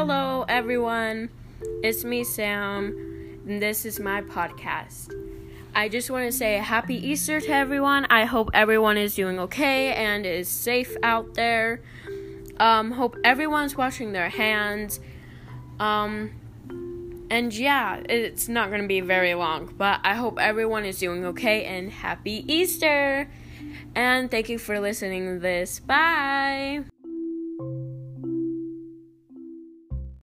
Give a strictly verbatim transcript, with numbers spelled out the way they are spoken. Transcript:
Hello everyone, it's me Sam, and this is my podcast. I just want to say happy Easter to everyone. I hope everyone is doing okay and is safe out there. Um, hope everyone's washing their hands. Um, and yeah, it's not going to be very long, but I hope everyone is doing okay and happy Easter. And thank you for listening to this. Bye!